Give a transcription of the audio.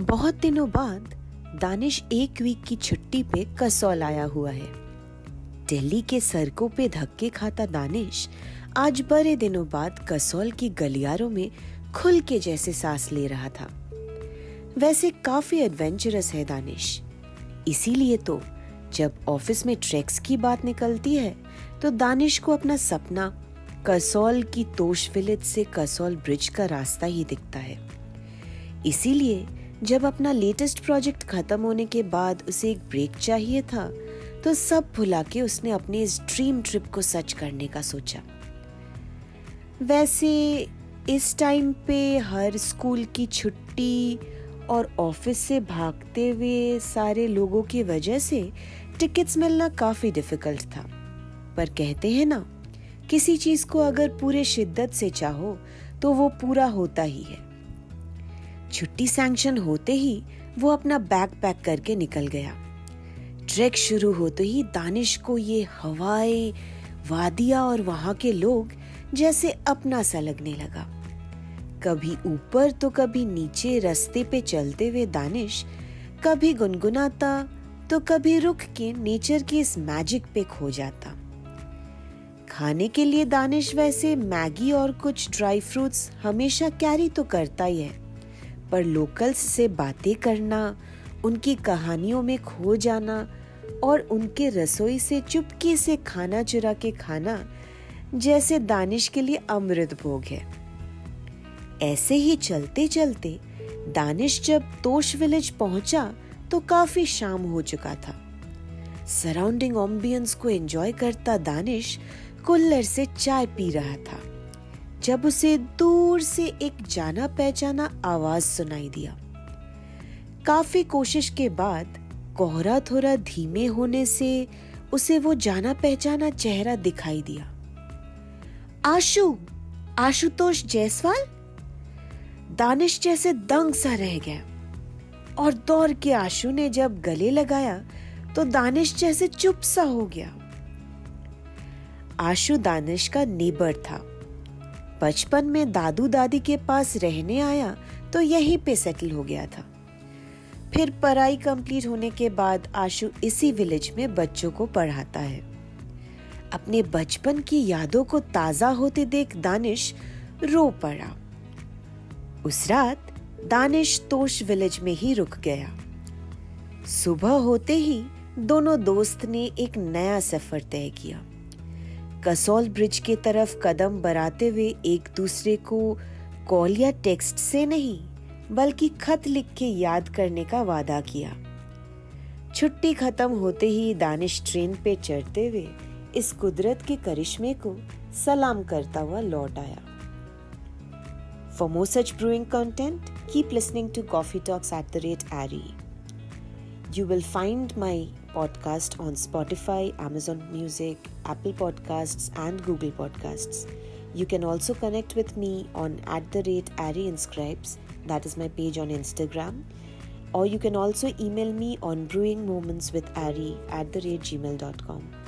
बहुत दिनों बाद दानिश एक वीक की छुट्टी पे कसौल आया हुआ है। दिल्ली के सड़कों पे धक्के खाता दानिश आज बड़े दिनों बाद कसौल की गलियारों में खुल के जैसे सांस ले रहा था। वैसे काफी एडवेंचरस है दानिश, इसीलिए तो जब ऑफिस में ट्रैक्स की बात निकलती है तो दानिश को अपना सपना कसौल की तोश विलेज से कसौल ब्रिज का रास्ता ही दिखता है। इसीलिए जब अपना लेटेस्ट प्रोजेक्ट खत्म होने के बाद उसे एक ब्रेक चाहिए था तो सब भुला के उसने अपने इस ड्रीम ट्रिप को सच करने का सोचा। वैसे इस टाइम पे हर स्कूल की छुट्टी और ऑफिस से भागते हुए सारे लोगों की वजह से टिकट्स मिलना काफ़ी डिफिकल्ट था, पर कहते हैं ना, किसी चीज़ को अगर पूरे शिद्दत से चाहो तो वो पूरा होता ही है। छुट्टी सैंक्शन होते ही वो अपना बैग पैक करके निकल गया। ट्रैक शुरू होते ही दानिश को ये हवाएं, वादियाँ और वहाँ के लोग जैसे अपना सा लगने लगा। कभी ऊपर तो कभी नीचे रास्ते पे चलते हुए दानिश कभी गुनगुनाता तो कभी रुक के नेचर के इस मैजिक पे खो जाता। खाने के लिए दानिश वैसे मैगी और कुछ ड्राई फ्रूट्स हमेशा कैरी तो करता ही है, पर लोकल्स से बातें करना, उनकी कहानियों में खो जाना और उनके रसोई से चुपके से खाना चुरा के खाना जैसे दानिश के लिए अमृत भोग है। ऐसे ही चलते चलते दानिश जब तोश विलेज पहुंचा तो काफी शाम हो चुका था। सराउंडिंग एम्बियंस को एंजॉय करता दानिश कुल्लर से चाय पी रहा था जब उसे दूर से एक जाना पहचाना आवाज सुनाई दिया। काफी कोशिश के बाद कोहरा थोड़ा धीमे होने से उसे वो जाना पहचाना चेहरा दिखाई दिया। आशुतोष जायसवाल। दानिश जैसे दंग सा रह गया और दौड़ के आशु ने जब गले लगाया तो दानिश जैसे चुप सा हो गया। आशु दानिश का नेबर था। बचपन में दादू दादी के पास रहने आया तो यहीं पे सेटल हो गया था। फिर पढ़ाई कंप्लीट होने के बाद आशु इसी विलेज में बच्चों को पढ़ाता है। अपने बचपन की यादों को ताजा होते देख दानिश रो पड़ा। उस रात दानिश तोश विलेज में ही रुक गया। सुबह होते ही दोनों दोस्त ने एक नया सफर तय किया। कसौल ब्रिज के तरफ कदम बढ़ाते हुए एक दूसरे को कॉल या टेक्स्ट से नहीं बल्कि खत लिख के याद करने का वादा किया। छुट्टी खत्म होते ही दानिश ट्रेन पे चढ़ते हुए इस कुदरत के करिश्मे को सलाम करता हुआ लौट आया। For more such brewing content, keep listening to Coffee Talks @ari. You will find my podcast on Spotify, Amazon Music, Apple Podcasts and Google Podcasts. You can also connect with me on @ari_inscribes, that is my page on Instagram. Or you can also email me on brewingmomentswithari@gmail.com.